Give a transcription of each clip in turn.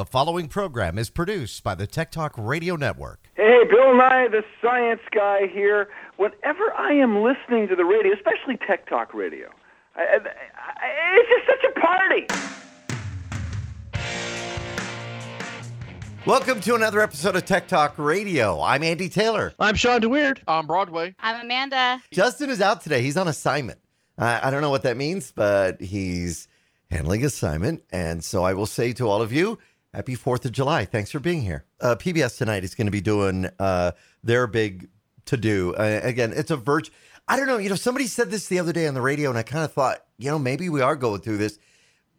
The following program is produced by the Tech Talk Radio Network. Hey, Bill Nye, the science guy here. Whenever I am listening to the radio, especially Tech Talk Radio, it's just such a party. Welcome to another episode of Tech Talk Radio. I'm Andy Taylor. I'm Sean DeWeerd. I'm Broadway. I'm Amanda. Justin is out today. He's on assignment. I don't know what that means, but he's handling assignment. And so I will say to all of you, happy 4th of July. Thanks for being here. PBS tonight is going to be doing their big to-do. Again, it's a virtual. I don't know. You know, somebody said this the other day on the radio, and I kind of thought, you know, maybe we are going through this.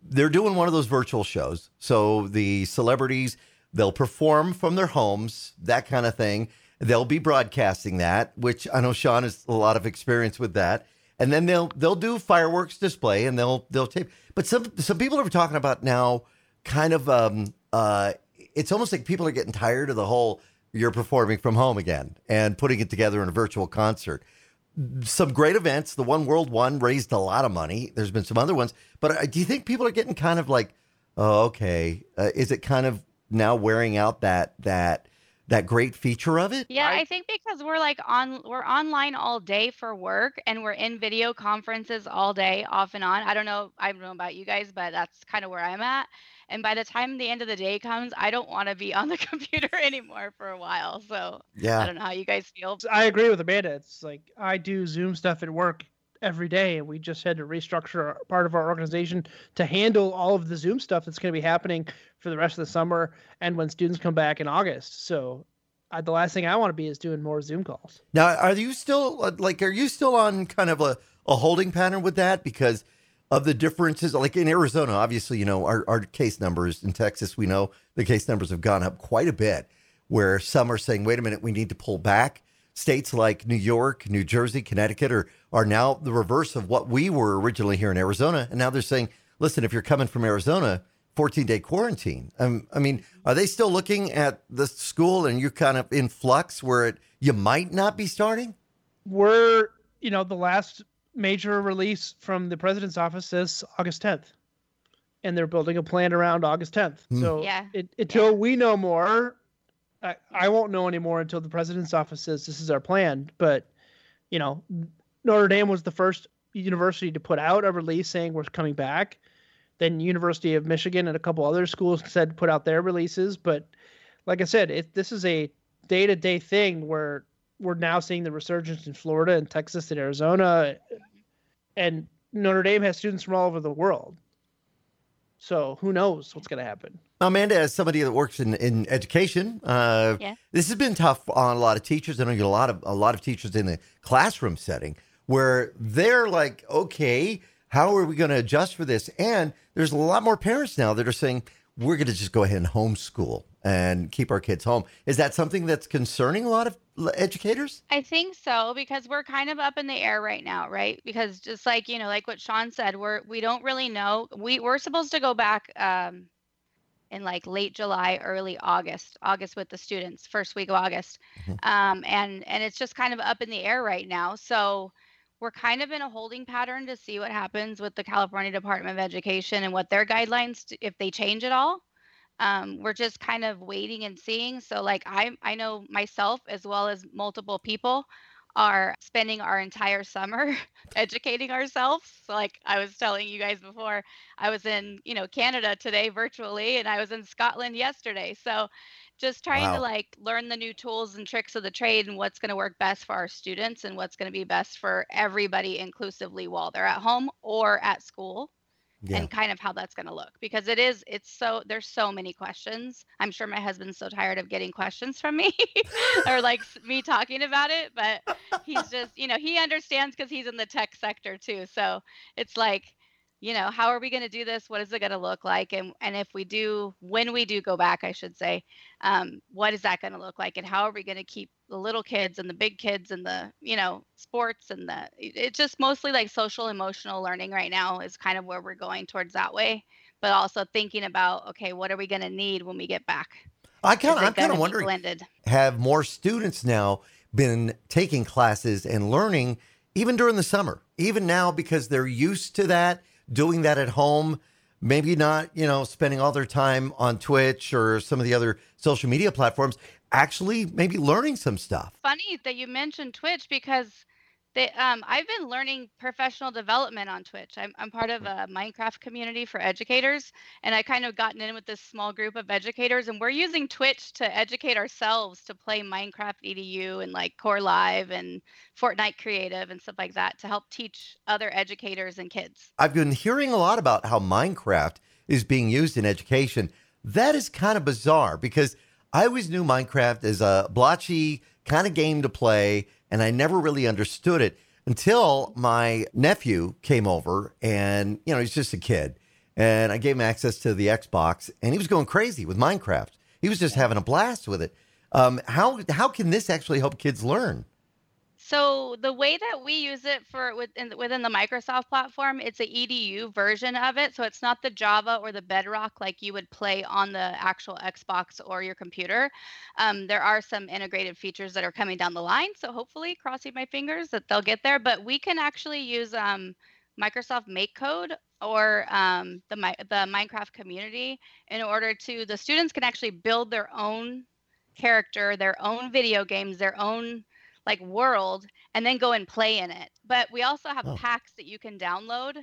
They're doing one of those virtual shows. So the celebrities, they'll perform from their homes, that kind of thing. They'll be broadcasting that, which I know Sean has a lot of experience with that. And then they'll do fireworks display, and they'll tape. But some people are talking about now kind of it's almost like people are getting tired of the whole you're performing from home again and putting it together in a virtual concert. Some great events. The One World One raised a lot of money. There's been some other ones. But do you think people are getting kind of like, oh, okay, is it kind of now wearing out that great feature of it? Yeah, I think because we're online all day for work, and we're in video conferences all day off and on. I don't know about you guys, but that's kind of where I'm at. And by the time the end of the day comes, I don't want to be on the computer anymore for a while. So yeah. I don't know how you guys feel. I agree with Amanda. It's like I do Zoom stuff at work every day, and we just had to restructure part of our organization to handle all of the Zoom stuff that's going to be happening for the rest of the summer and when students come back in August. So the last thing I want to be is doing more Zoom calls. Now, are you still on kind of a holding pattern with that because of the differences? Like in Arizona, obviously, you know, our case numbers in Texas, we know the case numbers have gone up quite a bit, where some are saying, wait a minute, we need to pull back. States like New York, New Jersey, Connecticut are now the reverse of what we were originally here in Arizona. And now they're saying, listen, if you're coming from Arizona, 14-day quarantine. I mean, are they still looking at the school and you're kind of in flux where you might not be starting? We're, you know, the last major release from the president's office is August 10th. And they're building a plan around August 10th. Mm. So yeah. Until we know more, I won't know anymore until the president's office says this is our plan. But, you know, Notre Dame was the first university to put out a release saying we're coming back. Then University of Michigan and a couple other schools said put out their releases. But like I said, this is a day-to-day thing where we're now seeing the resurgence in Florida and Texas and Arizona. And Notre Dame has students from all over the world. So who knows what's going to happen? Amanda, as somebody that works in education, This has been tough on a lot of teachers. I know a lot of teachers in the classroom setting where they're like, okay, how are we going to adjust for this? And there's a lot more parents now that are saying, we're going to just go ahead and homeschool and keep our kids home. Is that something that's concerning a lot of educators? I think so, because we're kind of up in the air right now, right? Because just like, you know, like what Sean said, we don't really know. We're supposed to go back in like late July, early August with the students, first week of August. Mm-hmm. And it's just kind of up in the air right now. So we're kind of in a holding pattern to see what happens with the California Department of Education and what their guidelines, if they change at all. We're just kind of waiting and seeing. So like I know myself, as well as multiple people, are spending our entire summer educating ourselves. So like I was telling you guys before, I was in, you know, Canada today virtually, and I was in Scotland yesterday. So just trying to like learn the new tools and tricks of the trade and what's going to work best for our students and what's going to be best for everybody inclusively while they're at home or at school. Yeah. And kind of how that's going to look, because there's so many questions. I'm sure my husband's so tired of getting questions from me or like me talking about it, but he's just, you know, he understands because he's in the tech sector too. So it's like, you know, how are we going to do this? What is it going to look like? And if we do, when we do go back, I should say, what is that going to look like? And how are we going to keep the little kids and the big kids and the, you know, sports and it's just mostly like social emotional learning right now is kind of where we're going towards that way. But also thinking about, okay, what are we going to need when we get back? I'm kind of wondering, have more students now been taking classes and learning even during the summer, even now, because they're used to that? Doing that at home, maybe not, you know, spending all their time on Twitch or some of the other social media platforms, actually maybe learning some stuff. Funny that you mentioned Twitch, because I've been learning professional development on Twitch. I'm part of a Minecraft community for educators, and I kind of gotten in with this small group of educators, and we're using Twitch to educate ourselves to play Minecraft EDU and like Core Live and Fortnite Creative and stuff like that to help teach other educators and kids. I've been hearing a lot about how Minecraft is being used in education. That is kind of bizarre, because I always knew Minecraft as a blotchy kind of game to play, and I never really understood it until my nephew came over, and, you know, he's just a kid, and I gave him access to the Xbox, and he was going crazy with Minecraft. He was just having a blast with it. How can this actually help kids learn? So the way that we use it for within the Microsoft platform, it's an EDU version of it. So it's not the Java or the Bedrock like you would play on the actual Xbox or your computer. There are some integrated features that are coming down the line. So hopefully, crossing my fingers, that they'll get there. But we can actually use Microsoft Make Code or the Minecraft community in order to, the students can actually build their own character, their own video games, their own like world, and then go and play in it. But we also have packs that you can download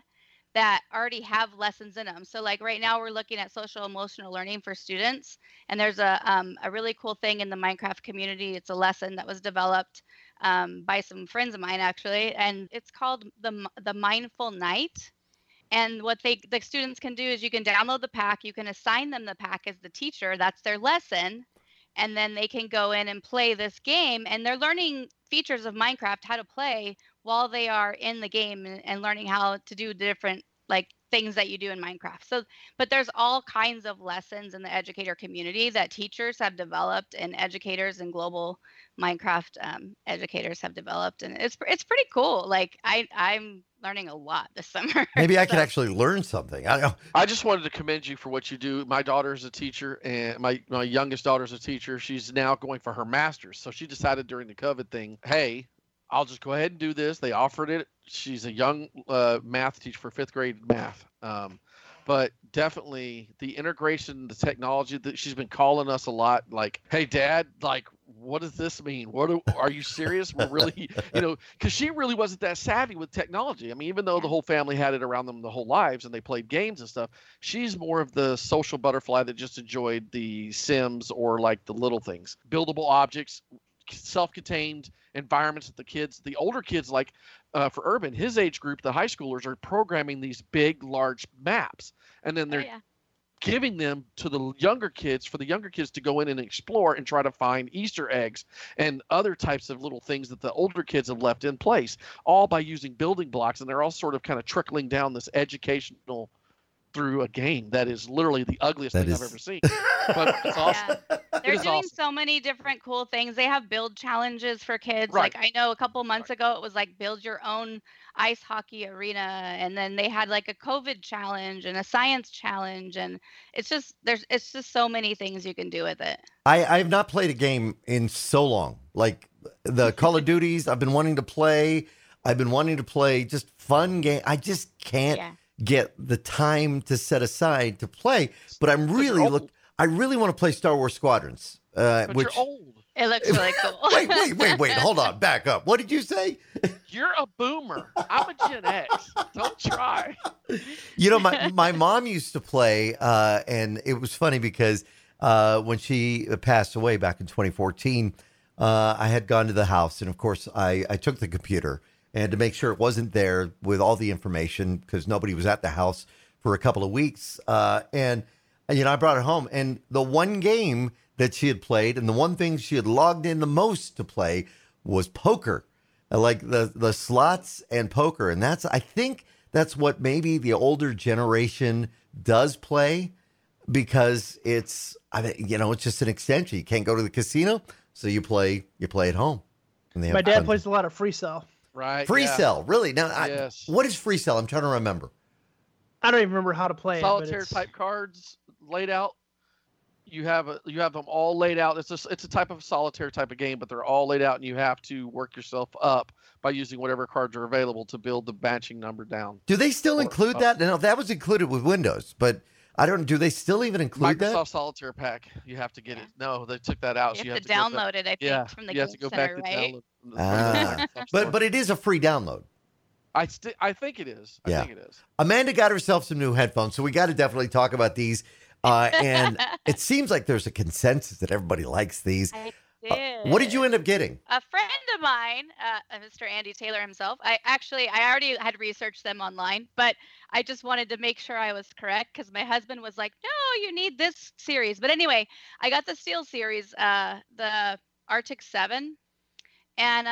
that already have lessons in them. So like right now we're looking at social emotional learning for students, and there's a really cool thing in the Minecraft community. It's a lesson that was developed by some friends of mine actually, and it's called the Mindful Night. And what the students can do is you can download the pack, you can assign them the pack as the teacher, that's their lesson. And then they can go in and play this game, and they're learning features of Minecraft, how to play, while they are in the game and learning how to do different like things that you do in Minecraft. So, but there's all kinds of lessons in the educator community that teachers have developed, and educators and global Minecraft educators have developed, and it's pretty cool. Like I'm learning a lot this summer. Maybe I could actually learn something. I don't know. I just wanted to commend you for what you do. My daughter is a teacher, and my youngest daughter is a teacher. She's now going for her master's. So she decided during the COVID thing, hey, I'll just go ahead and do this. They offered it. She's a young math teacher for fifth grade math. But definitely the integration, the technology that she's been calling us a lot, like, hey, Dad, like, what does this mean? Are you serious? We're really, you know, because she really wasn't that savvy with technology. I mean, even though the whole family had it around them the whole lives and they played games and stuff, she's more of the social butterfly that just enjoyed the Sims or like the little things, buildable objects, self-contained environments that the older kids, like for Urban, his age group, the high schoolers are programming these big, large maps. And then they're giving them to the younger kids for the younger kids to go in and explore and try to find Easter eggs and other types of little things that the older kids have left in place, all by using building blocks. And they're all sort of kind of trickling down this educational through a game that is literally the ugliest thing I've ever seen. But it's awesome. Yeah. They're doing so many different cool things. They have build challenges for kids. Right. Like I know a couple months ago, it was like build your own ice hockey arena. And then they had like a COVID challenge and a science challenge. And it's just so many things you can do with it. I have not played a game in so long. Like the Call of Duties I've been wanting to play. I've been wanting to play just fun game. I just can't get the time to set aside to play, but I really want to play Star Wars Squadrons. But you're old. It looks really cool. Wait, hold on, back up. What did you say? You're a boomer. I'm a Gen X. Don't try. You know, my mom used to play, and it was funny because when she passed away back in 2014, I had gone to the house, and of course I took the computer and to make sure it wasn't there with all the information, because nobody was at the house for a couple of weeks. And, you know, I brought it home. And the one game that she had played and the one thing she had logged in the most to play was poker, like the slots and poker. And I think that's what maybe the older generation does play, because it's, I mean, you know, it's just an extension. You can't go to the casino, so you play at home. And my dad plays a lot of Free Cell. Right, Free Cell, really? Now, what is Free Cell? I'm trying to remember. I don't even remember how to play it. Solitaire type cards laid out. You have them all laid out. It's a type of solitaire type of game, but they're all laid out, and you have to work yourself up by using whatever cards are available to build the matching number down. Do they still include that? No, that was included with Windows, but I don't. Do they still even include that? Microsoft Solitaire Pack. You have to get it. No, they took that out. You have to download it. I think from the Game Center, right? But it is a free download. I think it is. I think it is. Amanda got herself some new headphones, so we got to definitely talk about these. And it seems like there's a consensus that everybody likes these. I did. What did you end up getting? A friend of mine, Mr. Andy Taylor himself. I already had researched them online, but I just wanted to make sure I was correct because my husband was like, no, you need this series. But anyway, I got the Steel series, the Arctic 7. And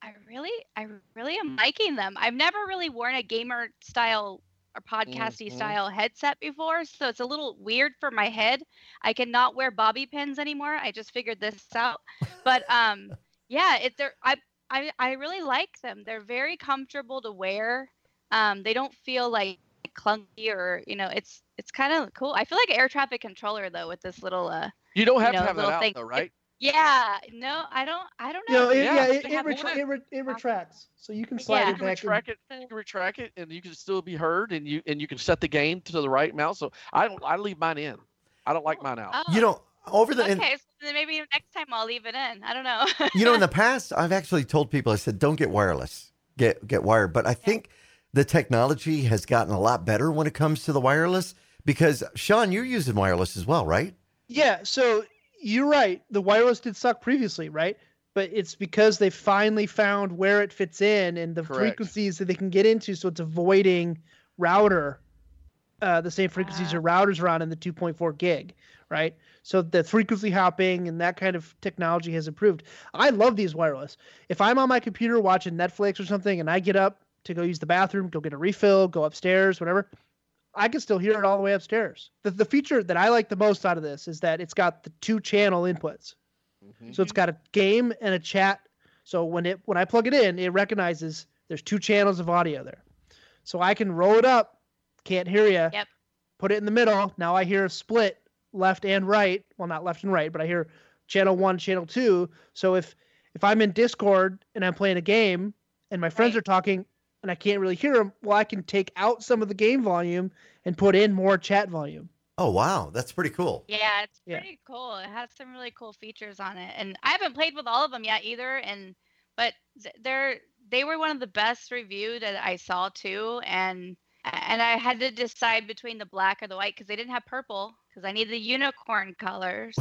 I really am liking them. I've never really worn a gamer style or podcasty style headset before, so it's a little weird for my head. I cannot wear bobby pins anymore. I just figured this out. But I really like them. They're very comfortable to wear. They don't feel like clunky or it's kind of cool. I feel like an air traffic controller though with this little you don't have to have that out thing. Though, right? Yeah, no, I don't know. No, it retracts, so you can slide it back. You can retract it, and you can still be heard, and you can set the gain to the right amount. So I leave mine in. I don't like mine out. Oh. So then maybe next time I'll leave it in. I don't know. In the past, I've actually told people, I said, don't get wireless, get wired. But I think the technology has gotten a lot better when it comes to the wireless, because Sean, you're using wireless as well, right? Yeah. So. You're right. The wireless did suck previously, right? But it's because they finally found where it fits in and the frequencies that they can get into. So it's avoiding router, the same frequencies your routers are on in the 2.4 gig, right? So the frequency hopping and that kind of technology has improved. I love these wireless. If I'm on my computer watching Netflix or something and I get up to go use the bathroom, go get a refill, go upstairs, whatever, I can still hear it all the way upstairs. The feature that I like the most out of this is that it's got the two channel inputs. Mm-hmm. So it's got a game and a chat. So when I plug it in, it recognizes there's two channels of audio there. So I can roll it up, can't hear you, yep. Put it in the middle. Now I hear a split left and right. Well, not left and right, but I hear channel 1, channel 2. So if I'm in Discord and I'm playing a game and my friends are talking, and I can't really hear them, well, I can take out some of the game volume and put in more chat volume. Oh, wow. That's pretty cool. Yeah, it's pretty cool. It has some really cool features on it. And I haven't played with all of them yet either. But they were one of the best reviewed that I saw too. And I had to decide between the black or the white because they didn't have purple because I need the unicorn colors.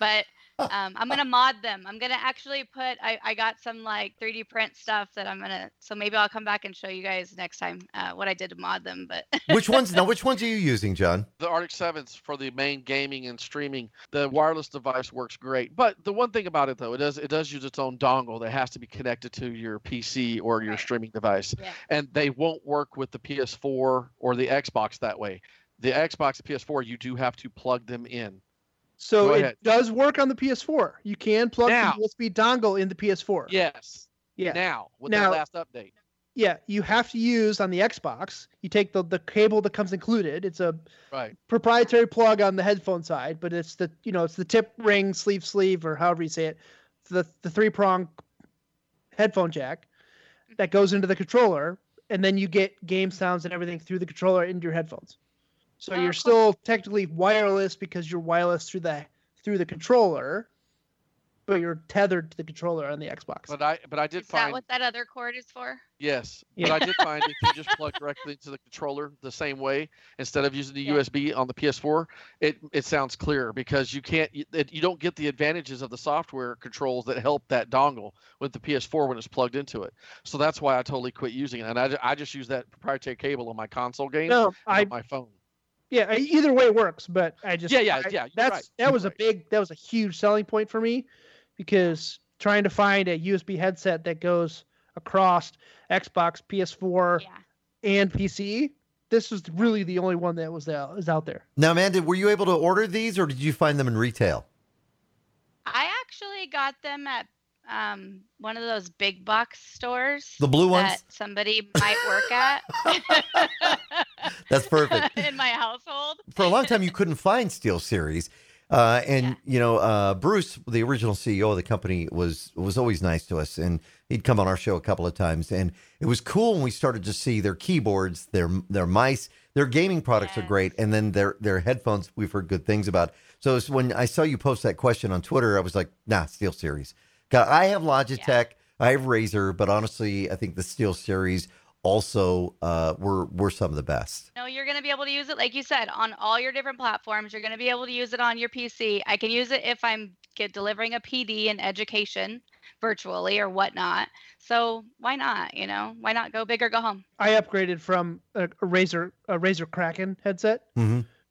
But... I'm going to mod them. I'm going to actually put, I got some 3D print stuff that I'm going to, so maybe I'll come back and show you guys next time what I did to mod them. But which ones are you using, John? The Arctic 7s for the main gaming and streaming. The wireless device works great. But the one thing about it though, it does use its own dongle that has to be connected to your PC or your streaming device. Yeah. And they won't work with the PS4 or the Xbox that way. The Xbox and PS4, you do have to plug them in. So it does work on the PS4. You can plug the USB dongle in the PS4. Yes. Yeah. Now, with the last update. Yeah, you have to use on the Xbox. You take the cable that comes included. It's a proprietary plug on the headphone side, but it's the it's the tip ring sleeve or however you say it, the three-prong headphone jack that goes into the controller, and then you get game sounds and everything through the controller into your headphones. So you're still technically wireless because you're wireless through the controller, but you're tethered to the controller on the Xbox. But I did find... Is that what that other cord is for? Yes. Yeah. But I did find if you just plug directly into the controller the same way, instead of using the USB on the PS4, it sounds clearer because you don't get the advantages of the software controls that help that dongle with the PS4 when it's plugged into it. So that's why I totally quit using it. And I just use that proprietary cable on my console games and on my phone. Yeah, either way works, but I just that was a huge selling point for me because trying to find a USB headset that goes across Xbox, PS4, and PC, this was really the only one that was out there. Now, Amanda, were you able to order these, or did you find them in retail? I actually got them at one of those big box stores. The blue ones? That somebody might work at. That's perfect. In my household. For a long time, you couldn't find Steel Series. Bruce, the original CEO of the company, was always nice to us, and he'd come on our show a couple of times, and it was cool when we started to see their keyboards, their mice, their gaming products are great, and then their headphones we've heard good things about. So when I saw you post that question on Twitter, I was like, nah, SteelSeries. God, I have Logitech, I have Razer, but honestly, I think the SteelSeries also were some of the best. No, you're going to be able to use it, like you said, on all your different platforms. You're going to be able to use it on your PC. I can use it if I'm delivering a PD in education virtually or whatnot. So why not? You know, why not go big or go home? I upgraded from a Razer Kraken headset,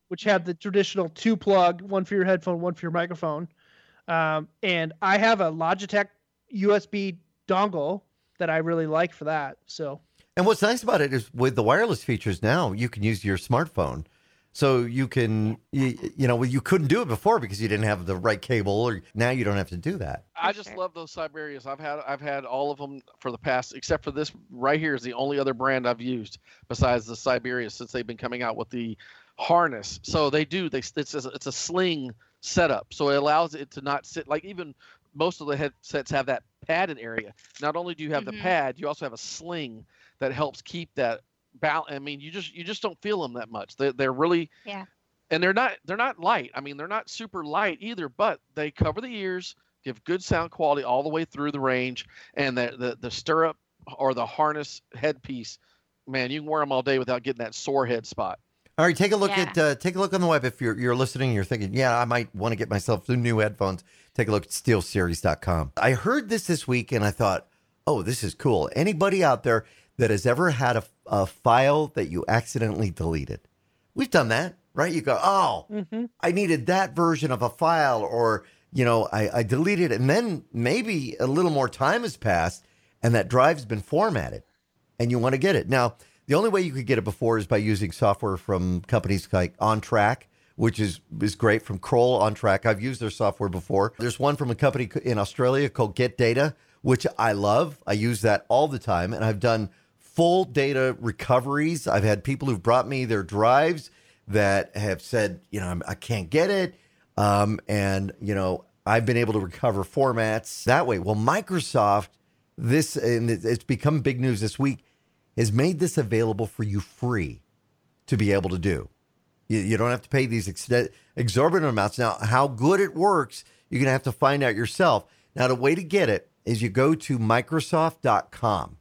which had the traditional two plug, one for your headphone, one for your microphone. And I have a Logitech USB dongle that I really like for that. So. And what's nice about it is with the wireless features now, you can use your smartphone. So you can, you couldn't do it before because you didn't have the right cable, or now you don't have to do that. I just love those Siberias. I've had all of them for the past, except for this right here is the only other brand I've used besides the Siberia since they've been coming out with the harness. So it's a sling setup. So it allows it to not sit, like even most of the headsets have that padded area. Not only do you have the pad, you also have a sling that helps keep that balance. I mean, you just don't feel them that much. They're really, and they're not light. I mean, they're not super light either, but they cover the ears, give good sound quality all the way through the range, and the stirrup or the harness headpiece, man, you can wear them all day without getting that sore head spot. All right, take a look at take a look on the web if you're listening and you're thinking, I might want to get myself some new headphones. Take a look at SteelSeries.com. I heard this week and I thought, oh, this is cool. Anybody out there that has ever had a file that you accidentally deleted? We've done that, right? You go, I needed that version of a file, or, I deleted it. And then maybe a little more time has passed and that drive's been formatted and you want to get it. Now, the only way you could get it before is by using software from companies like OnTrack, which is great, from Kroll, OnTrack. I've used their software before. There's one from a company in Australia called Get Data, which I love. I use that all the time, and I've done full data recoveries. I've had people who've brought me their drives that have said, I can't get it. I've been able to recover formats that way. Well, Microsoft, and it's become big news this week, has made this available for you free to be able to do. You don't have to pay these exorbitant amounts. Now, how good it works, you're going to have to find out yourself. Now, the way to get it is you go to Microsoft.com.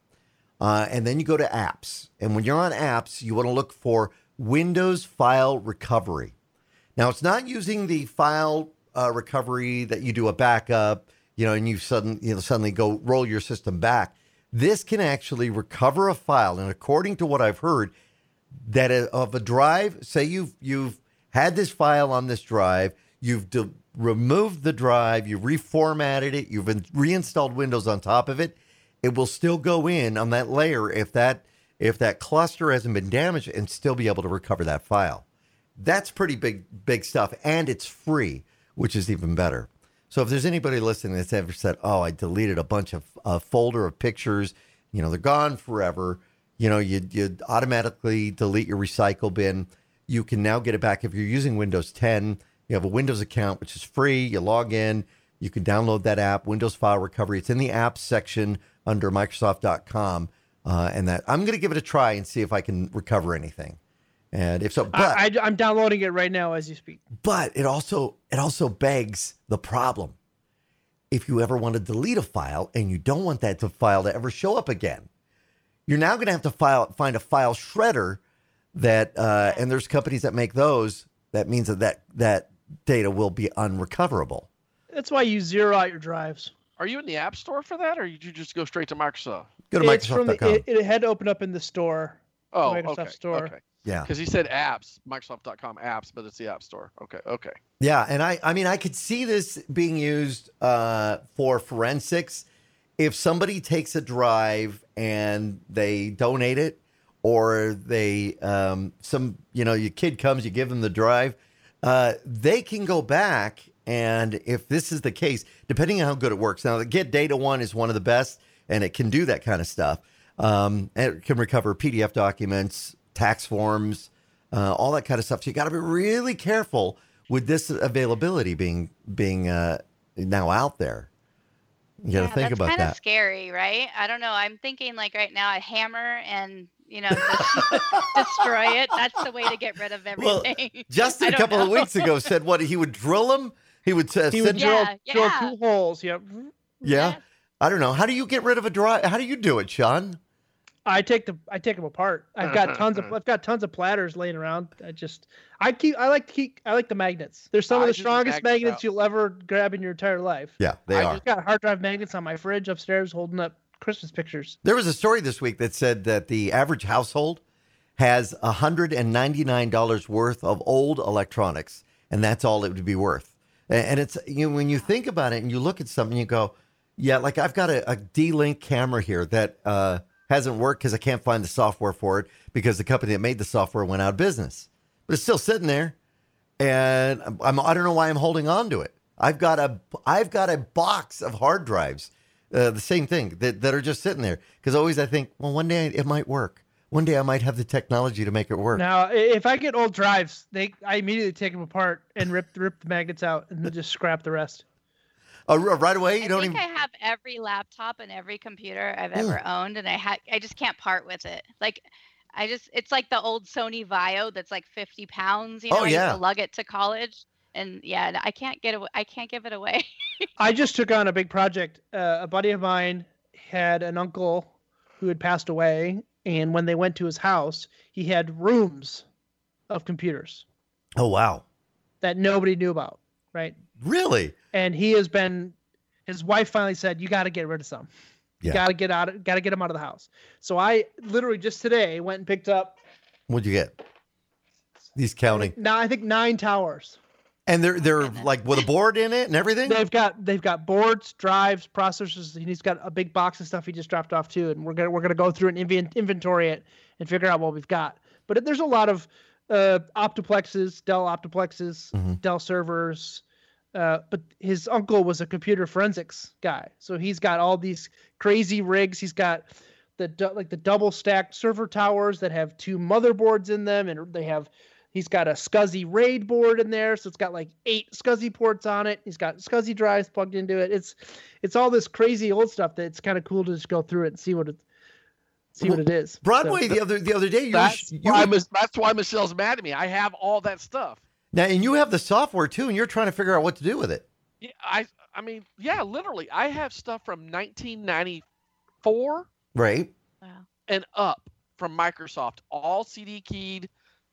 And then you go to apps. And when you're on apps, you want to look for Windows File Recovery. Now, it's not using the file recovery that you do a backup, and you suddenly go roll your system back. This can actually recover a file. And according to what I've heard, that of a drive, say you've had this file on this drive, you've removed the drive, you reformatted it, you've reinstalled Windows on top of it, it will still go in on that layer if that cluster hasn't been damaged and still be able to recover that file. That's pretty big stuff, and it's free, which is even better. So if there's anybody listening that's ever said, oh, I deleted a bunch of a folder of pictures, they're gone forever, you automatically delete your recycle bin. You can now get it back. If you're using Windows 10, you have a Windows account, which is free. You log in. You can download that app, Windows File Recovery. It's in the apps section under Microsoft.com. And that I'm going to give it a try and see if I can recover anything. And if so, but I'm downloading it right now as you speak. But it also begs the problem. If you ever want to delete a file and you don't want that file to ever show up again, you're now going to have to find a file shredder that, and there's companies that make those. That means that data will be unrecoverable. That's why you zero out your drives. Are you in the App Store for that, or did you just go straight to Microsoft? Go to Microsoft.com. It had opened up in the store. Oh, Microsoft Store. Okay. Yeah. Because he said apps, Microsoft.com apps, but it's the App Store. Okay. Yeah, and I could see this being used for forensics. If somebody takes a drive and they donate it, or they your kid comes, you give them the drive, they can go back. And if this is the case, depending on how good it works. Now, the Get Data one is one of the best, and it can do that kind of stuff. And it can recover PDF documents, tax forms, all that kind of stuff. So you got to be really careful with this availability being now out there. You got to think about that. That's kind of scary, right? I don't know. I'm thinking like right now a hammer and, you know, destroy it. That's the way to get rid of everything. Well, Justin a couple of weeks ago said what he would drill them. He would drill 2 holes. Yep. Yeah. Yes. I don't know. How do you get rid of a drive? How do you do it, Sean? I take them apart. I've got tons of platters laying around. I like the magnets. They're some of the strongest magnets you'll ever grab in your entire life. Yeah, I just got hard drive magnets on my fridge upstairs holding up Christmas pictures. There was a story this week that said that the average household has $199 worth of old electronics, and that's all it would be worth. And it's, you know, when you think about it and you look at something, you go, yeah, like I've got a D-Link camera here that hasn't worked because I can't find the software for it because the company that made the software went out of business. But it's still sitting there, and I don't know why I'm holding on to it. I've got a box of hard drives, the same thing that are just sitting there because always I think, well, one day it might work. One day I might have the technology to make it work. Now, if I get old drives, I immediately take them apart and rip the magnets out and then just scrap the rest. Right away, I have every laptop and every computer I've ever owned, and I just can't part with it. Like, it's like the old Sony Vaio that's like 50 pounds. You know, I used to lug it to college, and yeah, I can't give it away. I just took on a big project. A buddy of mine had an uncle who had passed away. And when they went to his house, he had rooms of computers. Oh, wow. That nobody knew about, right? Really? And his wife finally said, you got to get rid of some. Yeah. Got to get them out of the house. So I literally just today went and picked up. What'd you get? He's counting. Now I think 9 towers. And they're like with a board in it and everything? They've got boards, drives, processors. And he's got a big box of stuff he just dropped off too. And we're gonna go through and inventory it and figure out what we've got. But there's a lot of Optiplexes, Dell Optiplexes, mm-hmm. Dell servers. But his uncle was a computer forensics guy, so he's got all these crazy rigs. He's got the double stacked server towers that have 2 motherboards in them, and they have. He's got a SCSI RAID board in there, so it's got like 8 SCSI ports on it. He's got SCSI drives plugged into it. It's all this crazy old stuff that it's kind of cool to just go through it and see what it is. Broadway, so, the other day, that's why Michelle's mad at me. I have all that stuff now, and you have the software too, and you're trying to figure out what to do with it. Yeah, I mean, literally, I have stuff from 1994, right, and up from Microsoft, all CD keyed.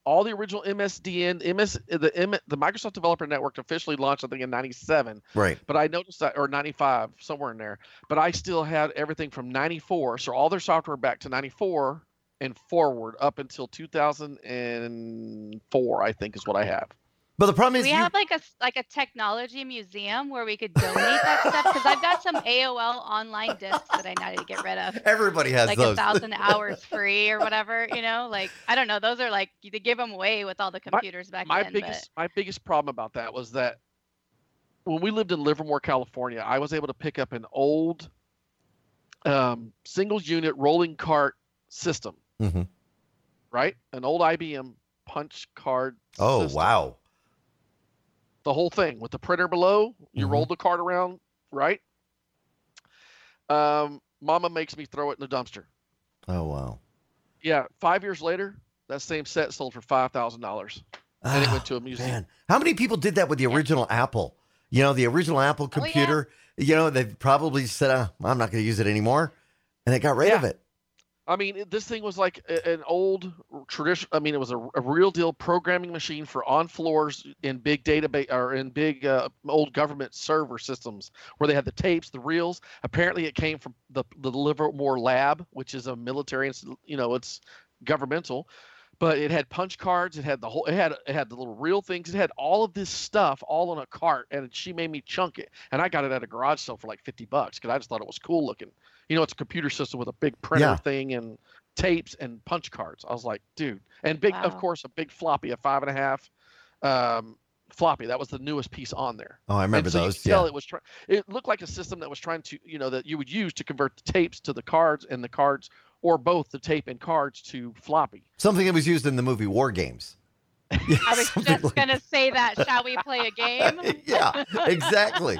All the original MSDN, the Microsoft Developer Network officially launched, I think, in 97. Right. But I noticed that, or 95, somewhere in there. But I still had everything from 94, so all their software back to 94 and forward up until 2004, I think, is what I have. But the problem is, we have like a technology museum where we could donate that stuff because I've got some AOL online discs that I need to get rid of. Everybody has like those. 1,000 hours free or whatever, you know. Like I don't know, those are like they give them away with all the computers back then. My biggest problem about that was that when we lived in Livermore, California, I was able to pick up an old single unit rolling cart system, mm-hmm. right? An old IBM punch card. Oh system. Wow. The whole thing with the printer below, you mm-hmm. roll the cart around, right? Mama makes me throw it in the dumpster. Oh, wow. Yeah. 5 years later, that same set sold for $5,000 and it went to a museum. Man. How many people did that with the original Apple? You know, the original Apple computer, you know, they probably said, I'm not going to use it anymore. And they got rid of it. I mean, this thing was like an old tradition. I mean, it was a real deal programming machine for on floors in big database or in big old government server systems where they had the tapes, the reels. Apparently, it came from the Livermore lab, which is a military, you know, it's governmental, but it had punch cards. It had the whole. It had the little reel things. It had all of this stuff all on a cart, and she made me chunk it. And I got it at a garage sale for like $50 because I just thought it was cool looking. You know, it's a computer system with a big printer thing and tapes and punch cards. I was like, dude. And big, of course, a big floppy, a 5.5 floppy. That was the newest piece on there. Oh, I remember so those. You could tell it looked like a system that was trying to, you know, that you would use to convert the tapes to the cards and the cards or both the tape and cards to floppy. Something that was used in the movie War Games. Yeah, I was just going to say that. Shall we play a game? Yeah, exactly.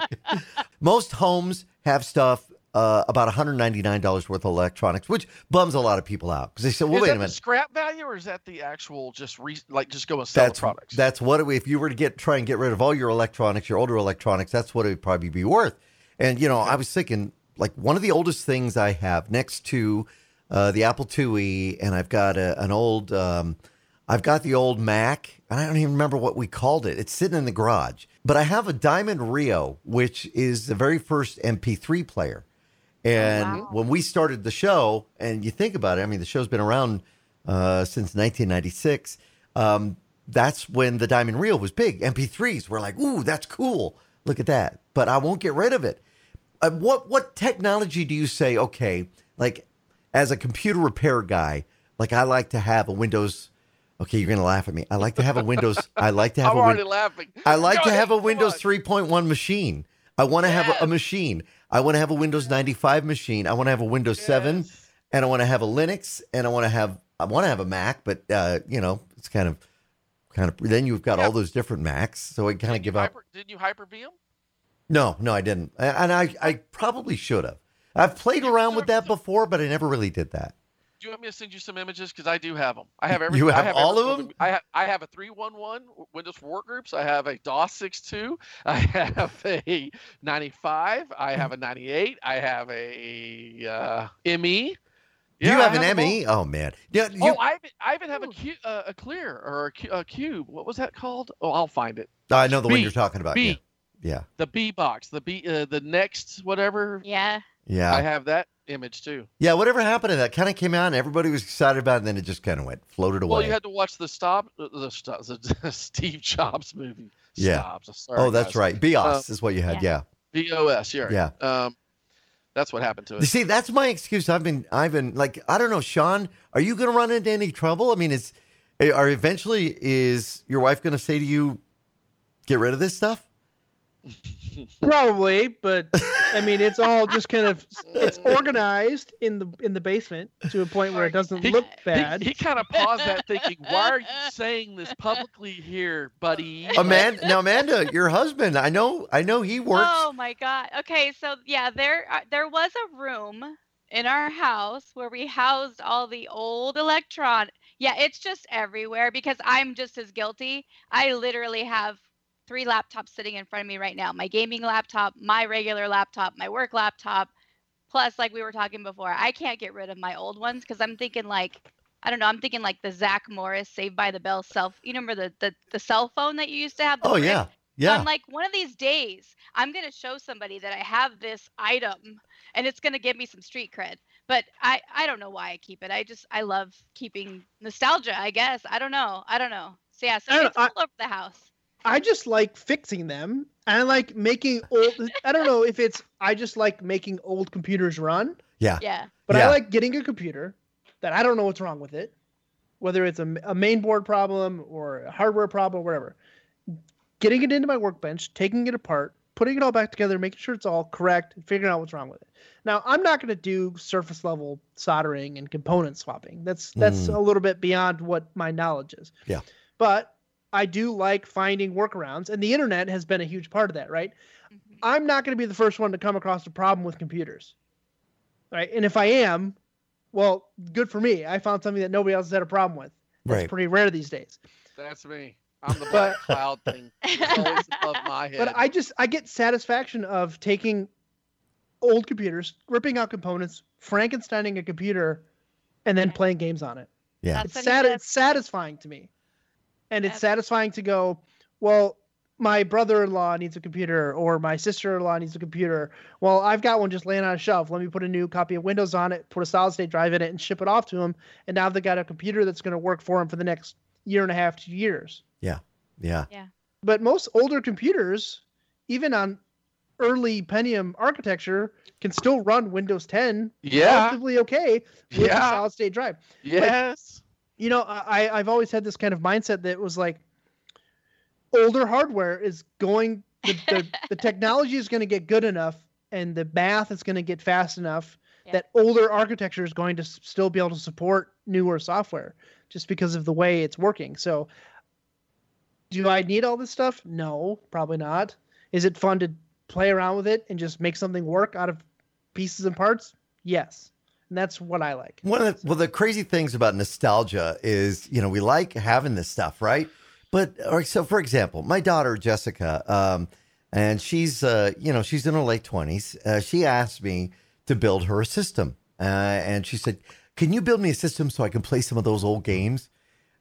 Most homes have stuff, about $199 worth of electronics, which bums a lot of people out because they say, "Well, wait a minute." Is that the scrap value, or is that the actual just go and sell the products? That's what it, if you were to try and get rid of all your electronics, your older electronics, that's what it would probably be worth. And you know, I was thinking, like, one of the oldest things I have next to the Apple IIe, and I've got an old, I've got the old Mac, and I don't even remember what we called it. It's sitting in the garage, but I have a Diamond Rio, which is the very first MP3 player. And wow. When we started the show, and you think about it, I mean, the show's been around since 1996. That's when the Diamond Reel was big. MP3s were like, ooh, that's cool. Look at that. But I won't get rid of it. What technology do you say, okay, like as a computer repair guy, like I like to have a Windows. Okay, you're going to laugh at me. I like to have a Windows. I'm already laughing. I like to have a Windows 3.1 machine. I want to have a machine. I want to have a Windows 95 machine. I want to have a Windows 7, and I want to have a Linux, and I want to have a Mac. But you know, it's kind of. Then you've got all those different Macs, so it kind of give up. Didn't you Hyper-V them? No, I didn't, and I probably should have. I've played around with that before, but I never really did that. Do you want me to send you some images? Because I do have them. I have everything. You have all of them? I have a 3.1.1 Windows Workgroups. I have a DOS 6.2. I have a 95. I have a 98. I have a ME. Yeah, you have an ME? Oh, man. Yeah. I even have a Clear or a Cube. What was that called? Oh, I'll find it. I know the one you're talking about. B. Yeah. The B box. The B. The next whatever. Yeah. Yeah. I have that image too. Yeah, whatever happened to that? Kind of came out and everybody was excited about it, and then it just kind of floated away. Well, you had to watch the Steve Jobs movie. Yeah. Sorry, that's guys. Right. BIOS is what you had. Yeah. BOS. Yeah. Yeah. That's what happened to it. You see, that's my excuse. I've been like, I don't know, Sean, are you going to run into any trouble? I mean, is your wife going to say to you, get rid of this stuff? Probably, but I mean, it's all just kind of organized in the basement to a point where it doesn't look bad. He kind of paused that, thinking, "Why are you saying this publicly here, buddy?" Amanda, your husband. I know he works. Oh my God. Okay, so yeah, there was a room in our house where we housed all the old electronics. Yeah, it's just everywhere because I'm just as guilty. I literally have 3 laptops sitting in front of me right now. My gaming laptop, my regular laptop, my work laptop. Plus, like we were talking before, I can't get rid of my old ones because I'm thinking like, I don't know, I'm thinking like the Zach Morris Saved by the Bell you remember the cell phone that you used to have? Yeah. Yeah. So I'm like, one of these days, I'm going to show somebody that I have this item and it's going to give me some street cred. But I don't know why I keep it. I love keeping nostalgia, I guess. I don't know. So yeah, so it's all over the house. I just like fixing them. I like making old. I don't know if it's. I just like making old computers run. Yeah. Yeah. But I like getting a computer that I don't know what's wrong with it, whether it's a mainboard problem or a hardware problem, whatever. Getting it into my workbench, taking it apart, putting it all back together, making sure it's all correct, and figuring out what's wrong with it. Now, I'm not going to do surface level soldering and component swapping. That's a little bit beyond what my knowledge is. Yeah. But I do like finding workarounds, and the internet has been a huge part of that, right? Mm-hmm. I'm not going to be the first one to come across a problem with computers, right? And if I am, well, good for me. I found something that nobody else has had a problem with. That's pretty rare these days. That's me. I'm the black cloud thing. It's always above my head. But I get satisfaction of taking old computers, ripping out components, Frankensteining a computer, and then playing games on it. Yeah, it's satisfying to me. And it's satisfying to go, well, my brother-in-law needs a computer or my sister-in-law needs a computer. Well, I've got one just laying on a shelf. Let me put a new copy of Windows on it, put a solid-state drive in it, and ship it off to them. And now they've got a computer that's going to work for them for the next year and a half to 2 years. Yeah, yeah. Yeah. But most older computers, even on early Pentium architecture, can still run Windows 10 relatively okay with a solid-state drive. Yes. But, you know, I've always had this kind of mindset that was like older hardware is going, the technology is going to get good enough and the math is going to get fast enough that older architecture is going to still be able to support newer software just because of the way it's working. So Do I need all this stuff? No, probably not. Is it fun to play around with it and just make something work out of pieces and parts? Yes. And that's what I like. One of the crazy things about nostalgia is, you know, we like having this stuff, right? But so, for example, my daughter, Jessica, and she's, you know, she's in her late 20s. She asked me to build her a system. And she said, can you build me a system so I can play some of those old games?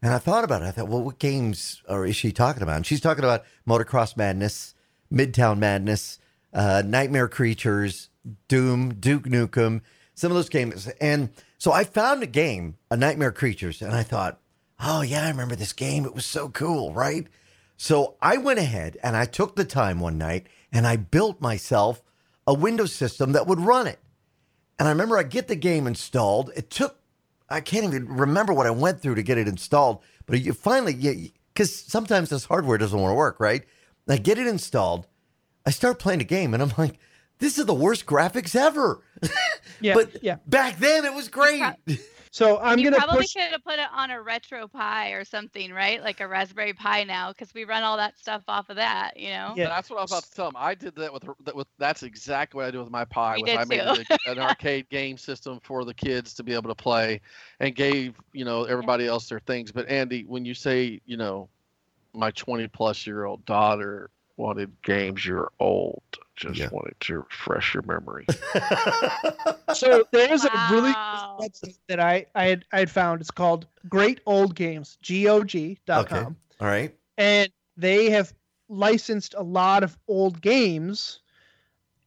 And I thought about it. I thought, well, what games is she talking about? And she's talking about Motocross Madness, Midtown Madness, Nightmare Creatures, Doom, Duke Nukem, some of those games. And so I found a game, a Nightmare Creatures, and I thought, oh, yeah, I remember this game. It was so cool, right? So I went ahead and I took the time one night and I built myself a Windows system that would run it. And I remember I get the game installed. It took, I can't even remember what I went through to get it installed, but you finally, because sometimes this hardware doesn't want to work, right? I get it installed. I start playing the game and I'm like, this is the worst graphics ever. Yeah, but yeah, back then it was great. So I'm going to probably could have put it on a retro Pi or something, right? Like a Raspberry Pi now, because we run all that stuff off of that, you know? Yeah, that's what I was about to tell them. I did that with that's exactly what I did with my Pi. I made an arcade game system for the kids to be able to play and gave, you know, everybody else their things. But Andy, when you say, you know, my 20-plus-year-old daughter wanted games, you're old. Just wanted to refresh your memory. So there is a really cool website that I had found. It's called Great Old Games, GOG.com. Okay. All right. And they have licensed a lot of old games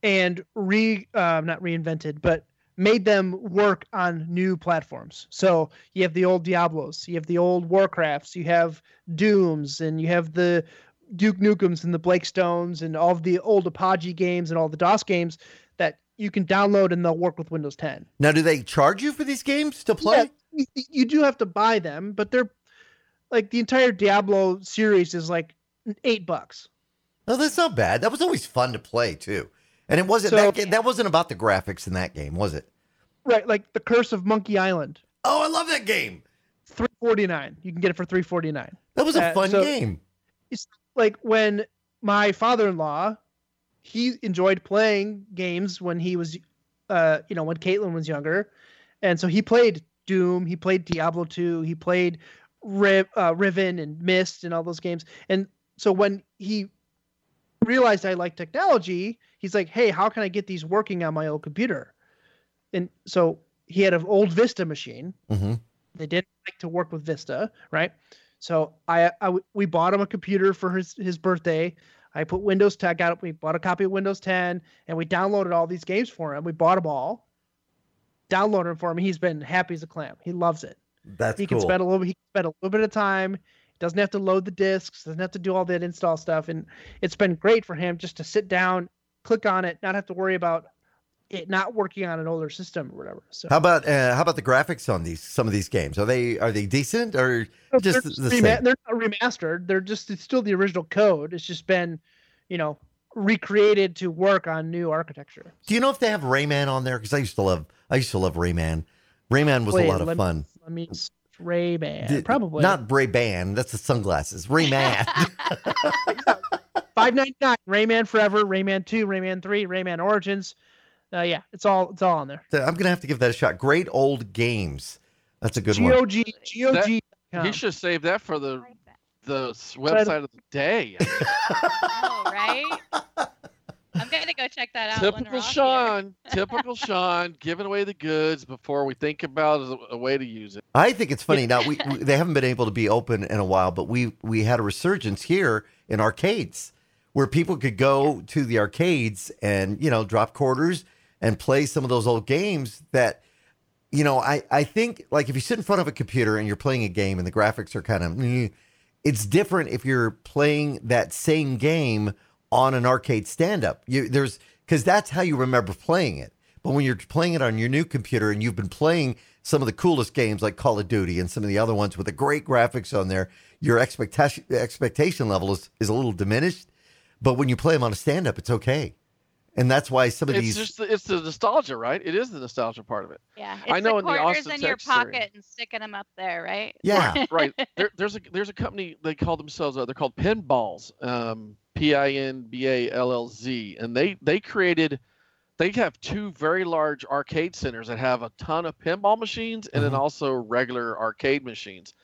and not reinvented, but made them work on new platforms. So you have the old Diablos, you have the old Warcrafts, you have Dooms, and you have the Duke Nukems and the Blake Stones and all of the old Apogee games and all the DOS games that you can download, and they'll work with Windows 10. Now, do they charge you for these games to play? Yeah, you do have to buy them, but they're like the entire Diablo series is like $8. No, that's not bad. That was always fun to play too. And it wasn't that wasn't about the graphics in that game, was it? Right. Like the Curse of Monkey Island. Oh, I love that game. $3.49. You can get it for $3.49. That was a fun game. It's like when my father-in-law, he enjoyed playing games when he was, you know, when Caitlin was younger. And so he played Doom, he played Diablo 2, he played Riven and Myst and all those games. And so when he realized I liked technology, he's like, hey, how can I get these working on my old computer? And so he had an old Vista machine. Mm-hmm. They didn't like to work with Vista, right? So we bought him a computer for his birthday. I put Windows 10, we bought a copy of Windows 10, and we downloaded all these games for him. We bought them all, downloaded them for him. He's been happy as a clam. He loves it. That's cool. He can spend a little bit of time. He doesn't have to load the disks. Doesn't have to do all that install stuff. And it's been great for him just to sit down, click on it, not have to worry about it not working on an older system or whatever. So how about the graphics on some of these games? Are they decent or just the same? They're not remastered. It's still the original code. It's just been, you know, recreated to work on new architecture. Do you know if they have Rayman on there? Because I used to love Rayman. Rayman was a lot of fun. Let me Rayman. Probably not Ray-Ban. That's the sunglasses. Rayman. $5.99. Rayman Forever. Rayman 2. Rayman 3. Rayman Origins. Yeah, it's all on there. I'm going to have to give that a shot. Great Old Games. That's a good one. GOG. You should save that for the website of the day. Oh, right? I'm going to go check that out. Typical Sean giving away the goods before we think about a way to use it. I think it's funny. Now, they haven't been able to be open in a while, but we had a resurgence here in arcades where people could go to the arcades and, you know, drop quarters and play some of those old games that, you know, I think, like, if you sit in front of a computer and you're playing a game and the graphics are kind of, it's different if you're playing that same game on an arcade stand-up. Because that's how you remember playing it. But when you're playing it on your new computer and you've been playing some of the coolest games like Call of Duty and some of the other ones with the great graphics on there, your expectation level is a little diminished. But when you play them on a stand-up, it's okay. And that's why some of it's the nostalgia, right? It is the nostalgia part of it. Yeah, it's the quarters in your pocket and sticking them up there, right? Yeah, right. There's a company, they call themselves they're called Pinballs, Pinballz, and they have two very large arcade centers that have a ton of pinball machines and then also regular arcade machines.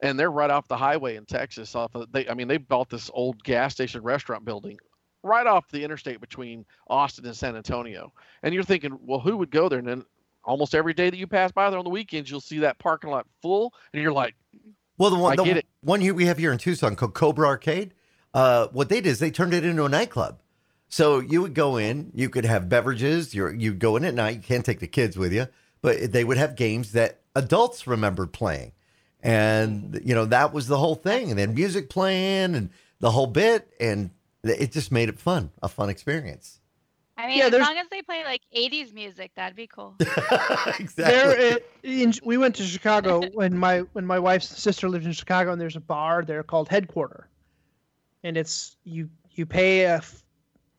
And they're right off the highway in Texas. They bought this old gas station restaurant building right off the interstate between Austin and San Antonio. And you're thinking, well, who would go there? And then almost every day that you pass by there on the weekends, you'll see that parking lot full. And you're like, well, the one here we have here in Tucson called Cobra Arcade. What they did is they turned it into a nightclub. So you would go in, you could have beverages. You'd go in at night. You can't take the kids with you, but they would have games that adults remembered playing. And, that was the whole thing. And then music playing and the whole bit. And it just made it fun, a fun experience. I mean, as long as they play like 80s music, that'd be cool. Exactly. We went to Chicago when my wife's sister lived in Chicago, and there's a bar there called Headquarter. And it's you pay a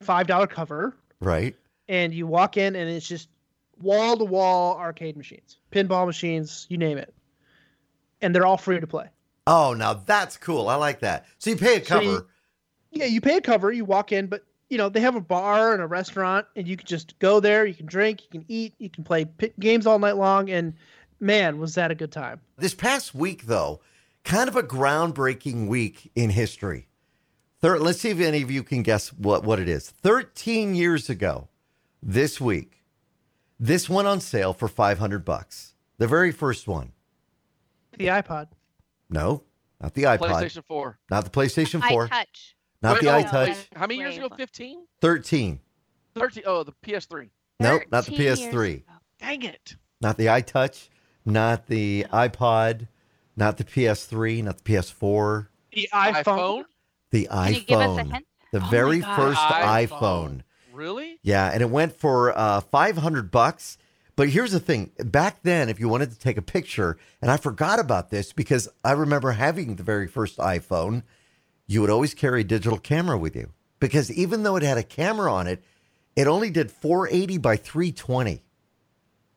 $5 cover. Right. And you walk in, and it's just wall-to-wall arcade machines, pinball machines, you name it. And they're all free to play. Oh, now that's cool. I like that. So you pay a cover. You pay a cover, you walk in, but they have a bar and a restaurant, and you can just go there, you can drink, you can eat, you can play games all night long, and man, was that a good time. This past week, though, kind of a groundbreaking week in history. Let's see if any of you can guess what it is. 13 years ago, this week, this went on sale for $500. The very first one. The iPod. No, not the iPod. PlayStation 4. Not the PlayStation 4. iTouch. Not the iTouch. How many years ago? 15? 13. 13. Oh, the PS3. Nope, not the PS3. Dang it. Not the iTouch. Not the iPod. Not the PS3. Not the PS4. The iPhone? The iPhone. Can you give us a hint? The very first iPhone. Really? Yeah, and it went for $500. But here's the thing. Back then, if you wanted to take a picture, and I forgot about this because I remember having the very first iPhone, you would always carry a digital camera with you, because even though it had a camera on it, it only did 480 by 320.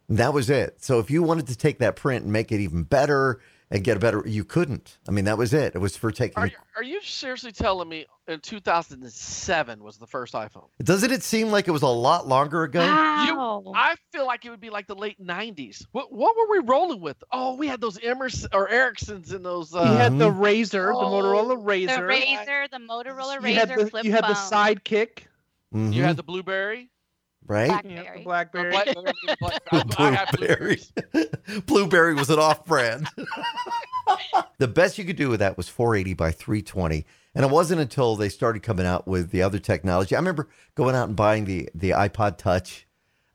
And that was it. So if you wanted to take that print and make it even better and get a better, you couldn't. I mean, that was it. It was for taking. Are you seriously telling me in 2007 was the first iPhone? Doesn't it seem like it was a lot longer ago? Wow. I feel like it would be like the late 90s. What were we rolling with? Oh, we had those Ericssons and those. You had the Razor, the Motorola Razor. The Razor, the Motorola Razor. You had the Sidekick. Mm-hmm. You had the Blueberry. Right? Blackberry. Yeah, Blackberry. Blueberry. Blueberry was an off-brand. The best you could do with that was 480 by 320. And it wasn't until they started coming out with the other technology. I remember going out and buying the iPod Touch.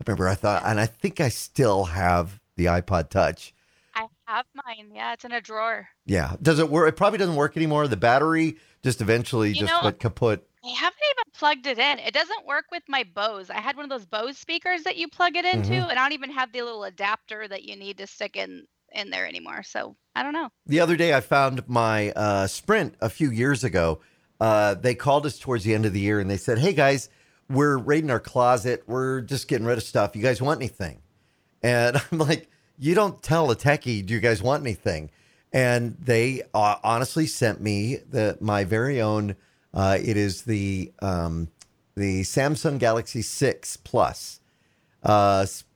I think I still have the iPod Touch. I have mine. Yeah, it's in a drawer. Yeah. Does it work? It probably doesn't work anymore. The battery just eventually went kaput. I haven't even plugged it in. It doesn't work with my Bose. I had one of those Bose speakers that you plug it into, and I don't even have the little adapter that you need to stick in there anymore. So I don't know. The other day I found my Sprint a few years ago. They called us towards the end of the year, and they said, hey, guys, we're raiding our closet. We're just getting rid of stuff. You guys want anything? And I'm like, you don't tell a techie, do you guys want anything? And they honestly sent me my very own... it is the Samsung Galaxy 6 Plus.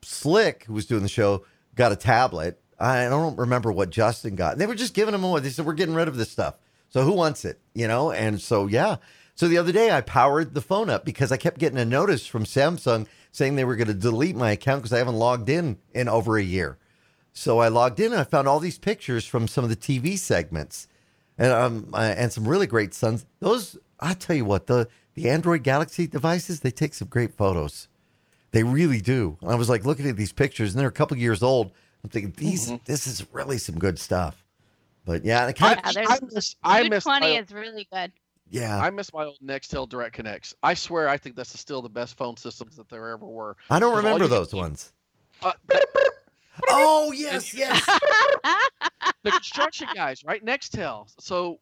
Slick, who was doing the show, got a tablet. I don't remember what Justin got. They were just giving him away. They said, we're getting rid of this stuff. So who wants it? And so, yeah. So the other day I powered the phone up because I kept getting a notice from Samsung saying they were going to delete my account because I haven't logged in over a year. So I logged in and I found all these pictures from some of the TV segments. And some really great sons. Those, I tell you what, the Android Galaxy devices, they take some great photos. They really do. And I was like looking at these pictures, and they're a couple years old. I'm thinking, this is really some good stuff. But yeah, I miss 20 is really good. Yeah, I miss my old Nextel Direct Connects. I swear, I think that's still the best phone systems that there ever were. I don't remember those ones. Oh, yes. The construction guys, right? Nextel. So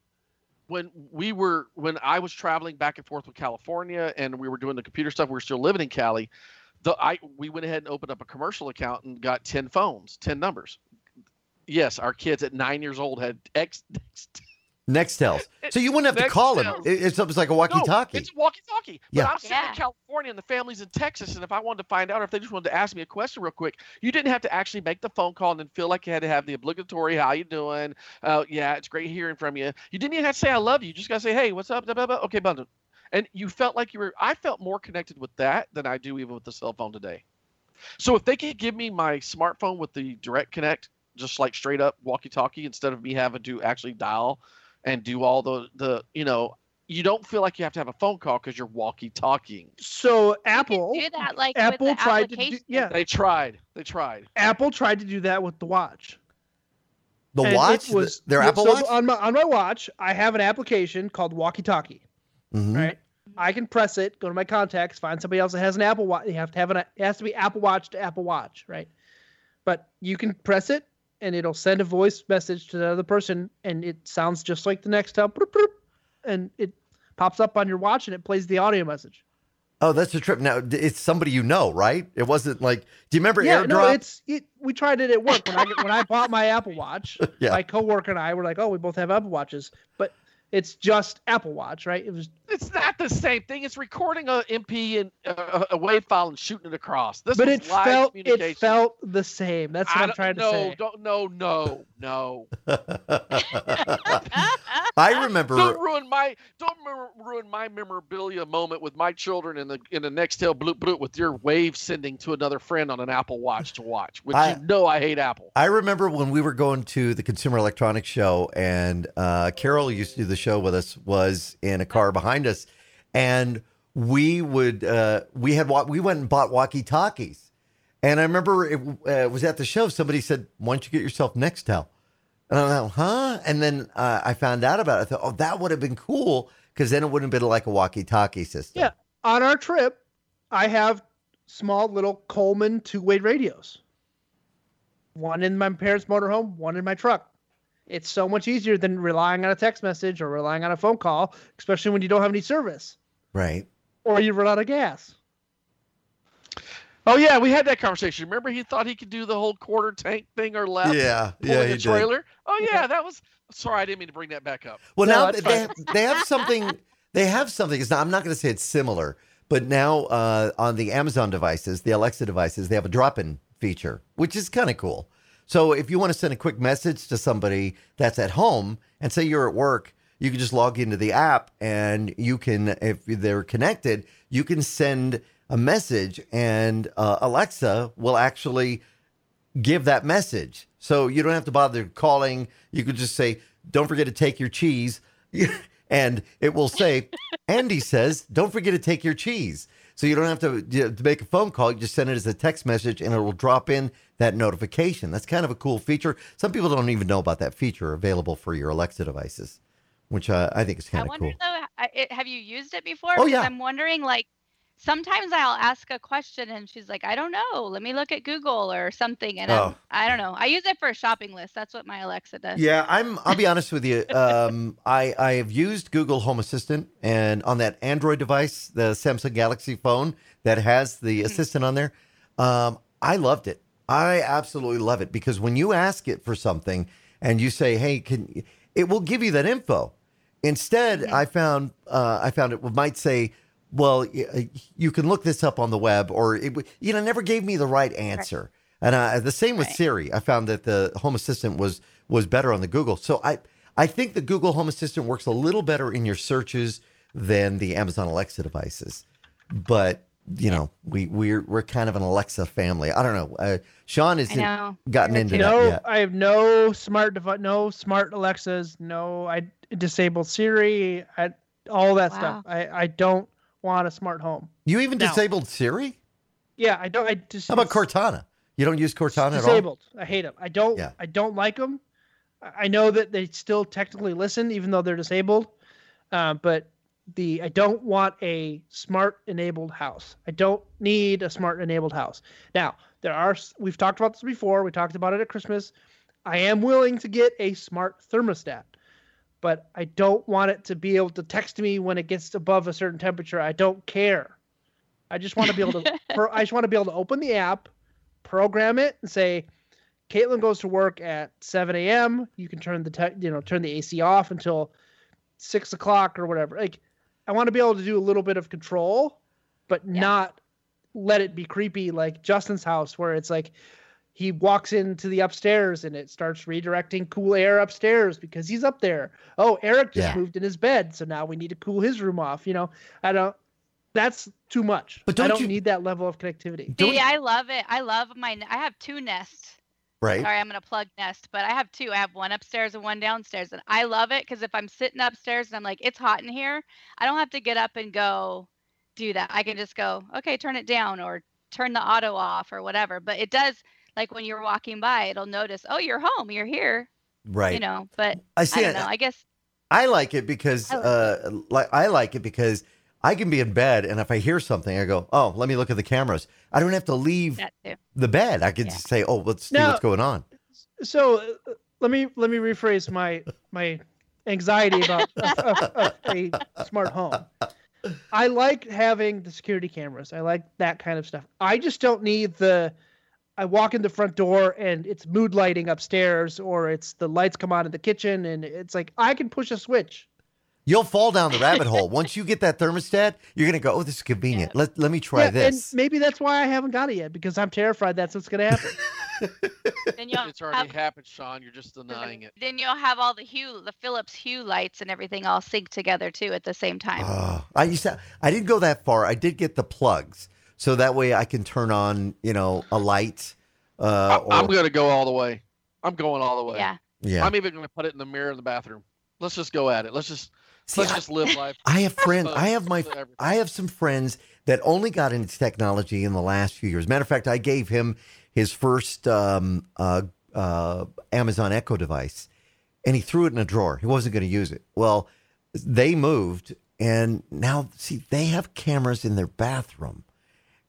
when I was traveling back and forth with California and we were doing the computer stuff, we were still living in Cali. We went ahead and opened up a commercial account and got 10 phones, 10 numbers. Yes, our kids at 9 years old had Nextels. So you wouldn't have to call them. It's like a walkie-talkie. No, it's a walkie-talkie. Yeah. But I'm sitting in California and the family's in Texas, and if I wanted to find out or if they just wanted to ask me a question real quick, you didn't have to actually make the phone call and then feel like you had to have the obligatory, how you doing? Yeah, it's great hearing from you. You didn't even have to say I love you. You just got to say, hey, what's up? Blah, blah, blah. Okay, bundle. And you felt like you were – I felt more connected with that than I do even with the cell phone today. So if they could give me my smartphone with the direct connect, just like straight up walkie-talkie, instead of me having to actually dial and do all the you know, you don't feel like you have to have a phone call because you're walkie-talking. So Apple do that, like Apple tried to do, yeah. They tried. Apple tried to do that with the watch. The and watch? Their Apple Watch? On my watch, I have an application called Walkie-Talkie. Mm-hmm. Right, I can press it, go to my contacts, find somebody else that has an Apple Watch. You have to have an. It has to be Apple Watch to Apple Watch, right? But you can press it, and it'll send a voice message to the other person, and it sounds just like the Nextel, and it pops up on your watch, and it plays the audio message. Oh, that's a trip. Now it's somebody you know, right? It wasn't like. Do you remember AirDrop? No, it. We tried it at work when I bought my Apple Watch. Yeah. My coworker and I were like, oh, we both have Apple Watches, but. It's just Apple Watch, right? It's not the same thing. It's recording a MP and a WAV file and shooting it across. This but was live communication. It felt the same. That's what I'm trying to say. No. I remember. Don't ruin my memorabilia moment with my children in the Nextel bloop bloop with your WAV sending to another friend on an Apple Watch to watch. Which I hate Apple. I remember when we were going to the Consumer Electronics Show and Carol used to do the show with us was in a car behind us, and we would we went and bought walkie-talkies, and I remember it was at the show somebody said, why don't you get yourself Nextel? And I thought, huh? And then I found out about it. I thought, oh, that would have been cool because then it wouldn't have been like a walkie-talkie system. Yeah, on our trip I have small little Coleman two-way radios, one in my parents' motorhome, one in my truck. It's so much easier than relying on a text message or relying on a phone call, especially when you don't have any service. Right. Or you run out of gas. Oh, yeah, we had that conversation. Remember he thought he could do the whole quarter tank thing or left? Yeah, yeah, he trailer? Did. Oh, yeah, that was – sorry, I didn't mean to bring that back up. Well, no, now they have something. It's not, I'm not going to say it's similar, but now on the Amazon devices, the Alexa devices, they have a drop-in feature, which is kind of cool. So if you want to send a quick message to somebody that's at home and say you're at work, you can just log into the app and you can, if they're connected, you can send a message and Alexa will actually give that message. So you don't have to bother calling. You could just say, don't forget to take your cheese. And it will say, Andy says, don't forget to take your cheese. So you don't have to make a phone call. You just send it as a text message and it will drop in that notification. That's kind of a cool feature. Some people don't even know about that feature available for your Alexa devices, which I think is kind of cool. I wonder though, have you used it before? Oh, because yeah. I'm wondering, like, sometimes I'll ask a question and she's like, I don't know. Let me look at Google or something. And I don't know. I use it for a shopping list. That's what my Alexa does. Yeah, I'll be honest with you. I have used Google Home Assistant, and on that Android device, the Samsung Galaxy phone that has the assistant on there, I loved it. I absolutely love it because when you ask it for something and you say, hey, it will give you that info. Instead, okay. I found it might say, well, you can look this up on the web, or it never gave me the right answer. Right. And the same with Siri. I found that the Home Assistant was better on the Google. So I think the Google Home Assistant works a little better in your searches than the Amazon Alexa devices. But you know, we're kind of an Alexa family. I don't know. Sean hasn't gotten into that yet. I have no smart device, no smart Alexas, no. I disabled Siri. All that stuff. I don't want a smart home. You even disabled Siri? Yeah, I don't. How about Cortana? You don't use Cortana at all? Disabled. I hate them. I don't. Yeah. I don't like them. I know that they still technically listen, even though they're disabled. But I don't want a smart enabled house. I don't need a smart enabled house. Now we've talked about this before. We talked about it at Christmas. I am willing to get a smart thermostat. but I don't want it to be able to text me when it gets above a certain temperature. I don't care. I just want to be able to open the app, program it, and say, Caitlin goes to work at 7 a.m. You can turn the turn the AC off until 6 o'clock or whatever. Like, I want to be able to do a little bit of control, but not let it be creepy like Justin's house, where it's like he walks into the upstairs and it starts redirecting cool air upstairs because he's up there. Oh, Eric just moved in his bed, so now we need to cool his room off. You know, I don't. That's too much. But I don't need that level of connectivity. See, I love it. I love my. I have two Nests. Right. Sorry, I'm going to plug Nest, but I have two. I have one upstairs and one downstairs. And I love it because if I'm sitting upstairs and I'm like, it's hot in here, I don't have to get up and go do that. I can just go, okay, turn it down or turn the auto off or whatever. But it does, like when you're walking by, it'll notice, oh, you're home, you're here. Right. You know, but I don't know. I guess I like it because I can be in bed, and if I hear something, I go, oh, let me look at the cameras. I don't have to leave the bed. I can just say, oh, let's see what's going on. So let me rephrase my anxiety about a smart home. I like having the security cameras. I like that kind of stuff. I just don't need I walk in the front door, and it's mood lighting upstairs, or it's the lights come on in the kitchen, and it's like I can push a switch. You'll fall down the rabbit hole. Once you get that thermostat, you're going to go, oh, this is convenient. Let me try this. And maybe that's why I haven't got it yet, because I'm terrified that's what's going to happen. It's already happened, Sean. You're just denying it. Then you'll have all the Philips Hue lights and everything all synced together, too, at the same time. I didn't go that far. I did get the plugs. So that way I can turn on, a light. I'm going to go all the way. I'm going all the way. Yeah. I'm even going to put it in the mirror in the bathroom. Let's just go at it. Let's just live life. I have friends. I have some friends that only got into technology in the last few years. Matter of fact, I gave him his first Amazon Echo device, and he threw it in a drawer. He wasn't going to use it. Well, they moved, and now see they have cameras in their bathroom,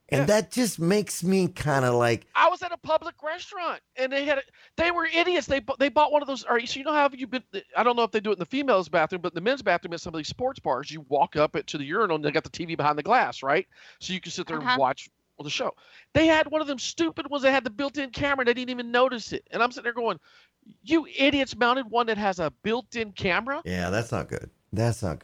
and that just makes me kind of like. I was at a public restaurant, and they were idiots. They bought one of those. All right, so you know how you've been. I don't know if they do it in the females' bathroom, but in the men's bathroom at some of these sports bars, you walk up to the urinal, and they got the TV behind the glass, right? So you can sit there and watch the show. They had one of them stupid ones that had the built-in camera, and they didn't even notice it. And I'm sitting there going, "You idiots mounted one that has a built-in camera." Yeah, that's not good.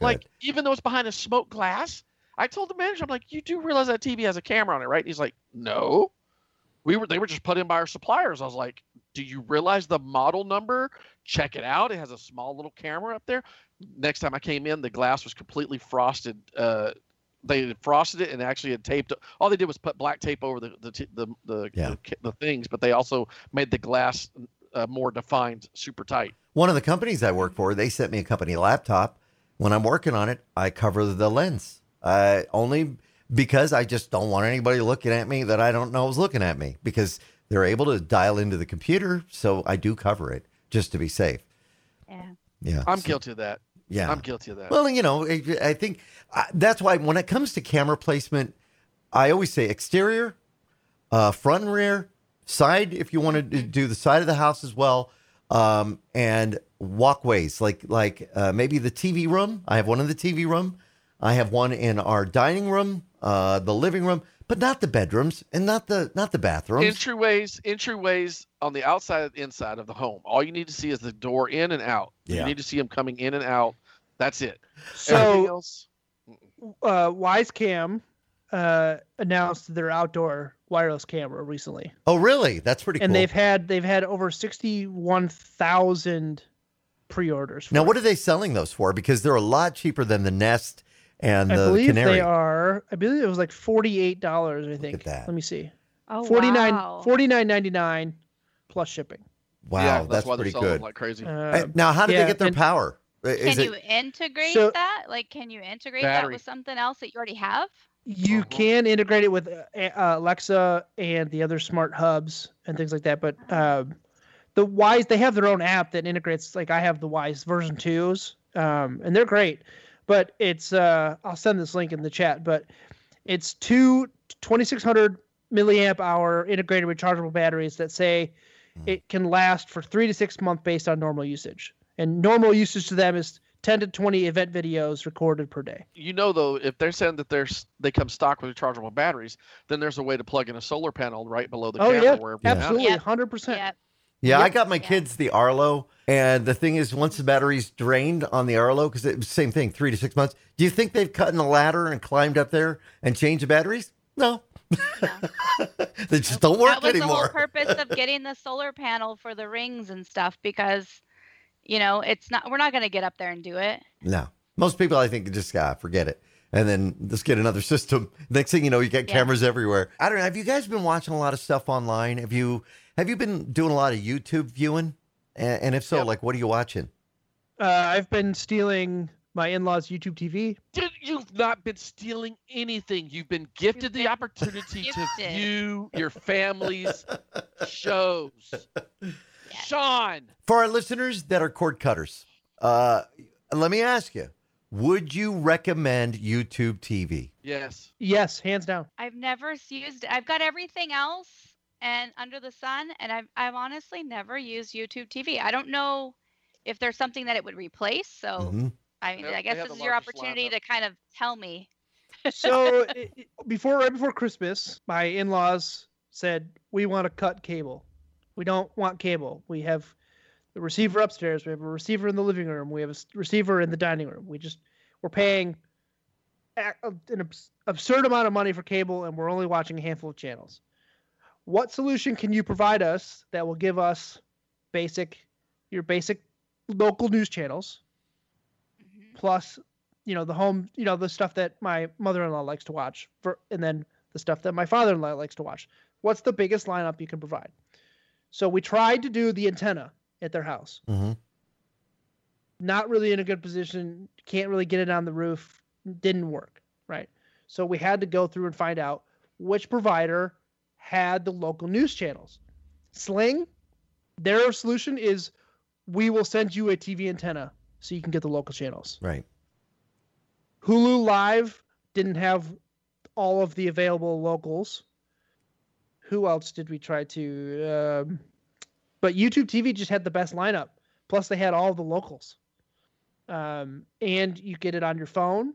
Like, even though it's behind a smoked glass, I told the manager, I'm like, "You do realize that TV has a camera on it, right?" And he's like, "No." They were just put in by our suppliers. I was like, "Do you realize the model number? Check it out. It has a small little camera up there." Next time I came in, the glass was completely frosted. They had frosted it and actually had taped. All they did was put black tape over the things, but they also made the glass more defined, super tight. One of the companies I work for, they sent me a company laptop. When I'm working on it, I cover the lens only because I just don't want anybody looking at me that I don't know is looking at me, because they're able to dial into the computer. So I do cover it just to be safe. Yeah. I'm guilty of that. Yeah. I'm guilty of that. Well, I think that's why when it comes to camera placement, I always say exterior, front and rear, side, if you want to do the side of the house as well. And walkways, like maybe the TV room. I have one in the TV room. I have one in our dining room, the living room, but not the bedrooms and not the bathrooms. Entryways on the outside and inside of the home. All you need to see is the door in and out. Yeah. You need to see them coming in and out. That's it. So else? Wisecam announced their outdoor wireless camera recently. Oh, really? That's pretty cool. And they've had over 61,000 pre-orders. Now, what are they selling those for? Because they're a lot cheaper than the Nest. And I believe it was like $48, I think. Look at that. Let me see. Oh, wow. $49.99 plus shipping. Wow, yeah, that's why pretty good. Like crazy. Now, how did they get their power? Can you integrate that with something else that you already have? You can integrate it with Alexa and the other smart hubs and things like that. But the Wise, they have their own app that integrates. Like I have the Wise version 2s, and they're great. But it's, I'll send this link in the chat, but it's two 2,600 milliamp hour integrated rechargeable batteries that say it can last for 3 to 6 months based on normal usage. And normal usage to them is 10 to 20 event videos recorded per day. You know, though, if they're saying that they come stock with rechargeable batteries, then there's a way to plug in a solar panel right below the camera. Absolutely, 100%. Yeah, I got my kids the Arlo, and the thing is, once the battery's drained on the Arlo, because it's the same thing, 3 to 6 months, do you think they've cut in a ladder and climbed up there and changed the batteries? No. They just don't work anymore. That was the whole purpose of getting the solar panel for the rings and stuff, because, you know, it's not, we're not going to get up there and do it. No. Most people, I think, just forget it. And then just get another system. Next thing you know, you get cameras everywhere. I don't know. Have you guys been watching a lot of stuff online? Have you been doing a lot of YouTube viewing? And if so, like, what are you watching? I've been stealing my in-laws' YouTube TV. Dude, you've not been stealing anything. You've been gifted the opportunity to view your family's shows. Yeah. Sean. For our listeners that are cord cutters, let me ask you. Would you recommend YouTube TV? Yes. Yes, hands down. I've never used it. I've got everything else and under the sun, and I've honestly never used YouTube TV. I don't know if there's something that it would replace. So, I mean, I guess this is your opportunity to kind of tell me. So, right before Christmas, my in-laws said, "We want to cut cable. We don't want cable. We have the receiver upstairs, we have a receiver in the living room, we have a receiver in the dining room. We're paying an absurd amount of money for cable, and we're only watching a handful of channels. What solution can you provide us that will give us your basic local news channels, plus, you know, the home, you know, the stuff that my mother-in-law likes to watch, and then the stuff that my father-in-law likes to watch? What's the biggest lineup you can provide?" So we tried to do the antenna at their house. Not really in a good position. Can't really get it on the roof. Didn't work, right? So we had to go through and find out which provider had the local news channels. Sling, their solution is, we will send you a TV antenna so you can get the local channels. Right. Hulu Live didn't have all of the available locals. Who else did we try to... But YouTube TV just had the best lineup. Plus, they had all the locals. And you get it on your phone.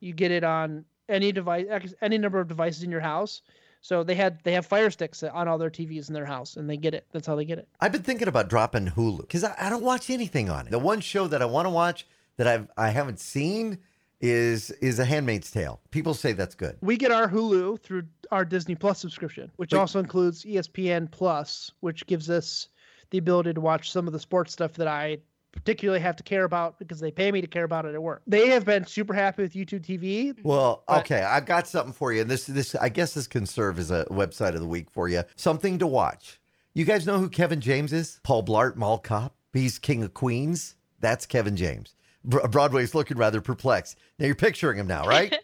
You get it on any device, any number of devices in your house. So they have Fire Sticks on all their TVs in their house, and they get it. That's how they get it. I've been thinking about dropping Hulu because I don't watch anything on it. The one show that I want to watch that I haven't seen is A Handmaid's Tale. People say that's good. We get our Hulu through our Disney Plus subscription, which also includes ESPN Plus, which gives us the ability to watch some of the sports stuff that I particularly have to care about because they pay me to care about it at work. They have been super happy with YouTube TV. Well, okay, I've got something for you. This I guess this can serve as a website of the week for you. Something to watch. You guys know who Kevin James is? Paul Blart, Mall Cop. He's King of Queens. That's Kevin James. Broadway's looking rather perplexed. Now you're picturing him now, right?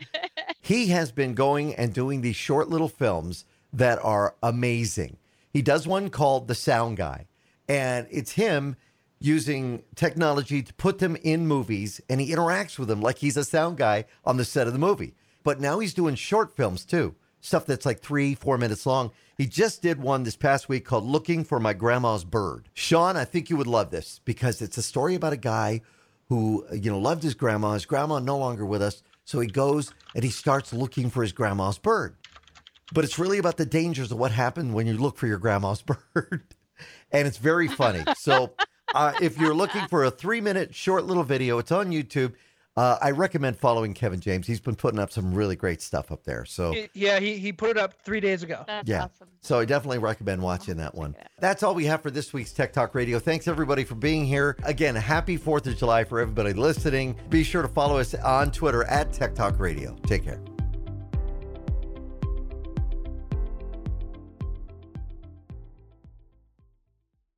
He has been going and doing these short little films that are amazing. He does one called The Sound Guy, and it's him using technology to put them in movies, and he interacts with them like he's a sound guy on the set of the movie. But now he's doing short films too, stuff that's like 3-4 minutes long. He just did one this past week called Looking for My Grandma's Bird. Sean, I think you would love this because it's a story about a guy who, you know, loved his grandma. His grandma no longer with us. So he goes and he starts looking for his grandma's bird. But it's really about the dangers of what happened when you look for your grandma's bird. And it's very funny. So if you're looking for a 3-minute short little video, it's on YouTube. I recommend following Kevin James. He's been putting up some really great stuff up there. So yeah, he put it up 3 days ago. That's awesome. So I definitely recommend watching that one. That's all we have for this week's Tech Talk Radio. Thanks everybody for being here. Again, happy 4th of July for everybody listening. Be sure to follow us on Twitter at Tech Talk Radio. Take care.